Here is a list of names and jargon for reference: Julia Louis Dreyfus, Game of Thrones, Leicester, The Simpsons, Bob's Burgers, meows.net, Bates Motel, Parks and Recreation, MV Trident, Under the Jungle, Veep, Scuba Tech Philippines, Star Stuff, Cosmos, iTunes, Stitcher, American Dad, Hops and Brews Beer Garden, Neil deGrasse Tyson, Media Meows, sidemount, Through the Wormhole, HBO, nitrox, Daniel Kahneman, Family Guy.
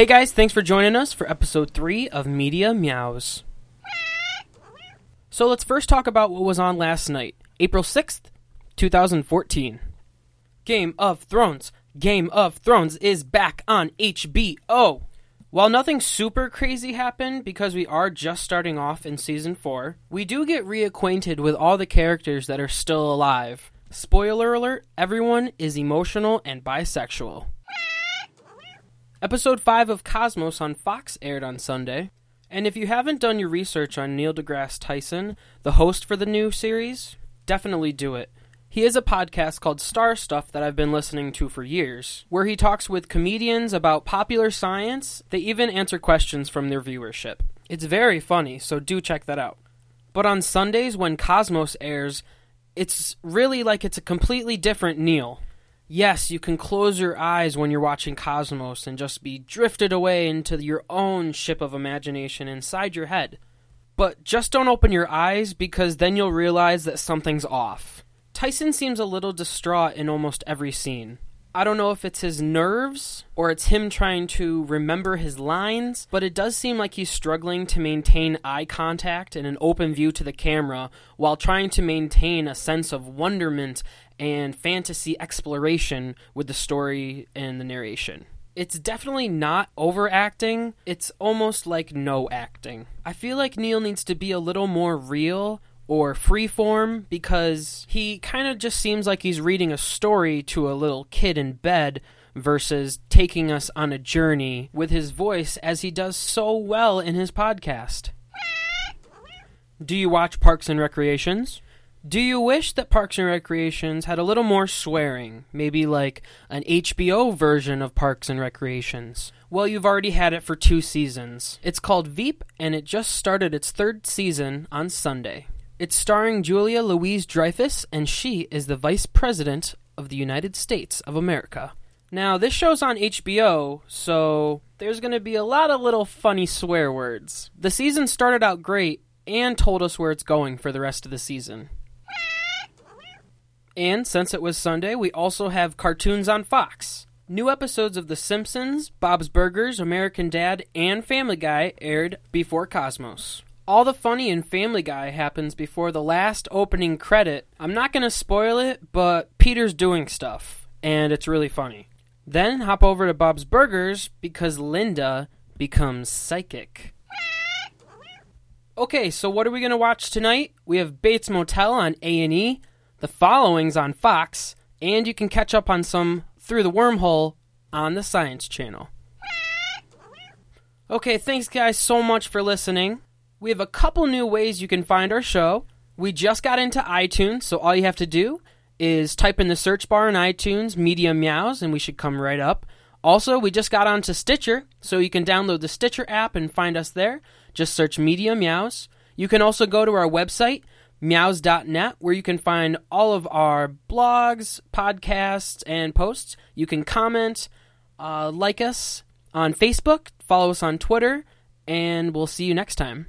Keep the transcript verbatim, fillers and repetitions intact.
Hey guys, thanks for joining us for episode three of Media Meows. So let's first talk about what was on last night, April sixth, twenty fourteen. Game of Thrones. Game of Thrones is back on H B O. While nothing super crazy happened because we are just starting off in season four, we do get reacquainted with all the characters that are still alive. Spoiler alert, everyone is emotional and bisexual. Episode five of Cosmos on Fox aired on Sunday. And if you haven't done your research on Neil deGrasse Tyson, the host for the new series, definitely do it. He has a podcast called Star Stuff that I've been listening to for years, where he talks with comedians about popular science. They even answer questions from their viewership. It's very funny, so do check that out. But on Sundays when Cosmos airs, it's really like it's a completely different Neil. Yes, you can close your eyes when you're watching Cosmos and just be drifted away into your own ship of imagination inside your head. But just don't open your eyes, because then you'll realize that something's off. Tyson seems a little distraught in almost every scene. I don't know if it's his nerves or it's him trying to remember his lines, but it does seem like he's struggling to maintain eye contact and an open view to the camera while trying to maintain a sense of wonderment and fantasy exploration with the story and the narration. It's definitely not overacting. It's almost like no acting. I feel like Neil needs to be a little more real or freeform, because he kind of just seems like he's reading a story to a little kid in bed versus taking us on a journey with his voice, as he does so well in his podcast. Do you watch Parks and Recreations? Do you wish that Parks and Recreations had a little more swearing? Maybe like an H B O version of Parks and Recreations? Well, you've already had it for two seasons. It's called Veep, and it just started its third season on Sunday. It's starring Julia Louis Dreyfus, and she is the Vice President of the United States of America. Now, this show's on H B O, so there's going to be a lot of little funny swear words. The season started out great and told us where it's going for the rest of the season. And since it was Sunday, we also have cartoons on Fox. New episodes of The Simpsons, Bob's Burgers, American Dad, and Family Guy aired before Cosmos. All the funny in Family Guy happens before the last opening credit. I'm not going to spoil it, but Peter's doing stuff, and it's really funny. Then hop over to Bob's Burgers, because Linda becomes psychic. Okay, so what are we going to watch tonight? We have Bates Motel on A and E. The Following's on Fox, and you can catch up on some Through the Wormhole on the Science Channel. Okay, thanks guys so much for listening. We have a couple new ways you can find our show. We just got into iTunes, so all you have to do is type in the search bar in iTunes, Media Meows, and we should come right up. Also, we just got onto Stitcher, so you can download the Stitcher app and find us there. Just search Media Meows. You can also go to our website, meows dot net, where you can find all of our blogs, podcasts, and posts. You can comment, uh, like us on Facebook, follow us on Twitter, and we'll see you next time.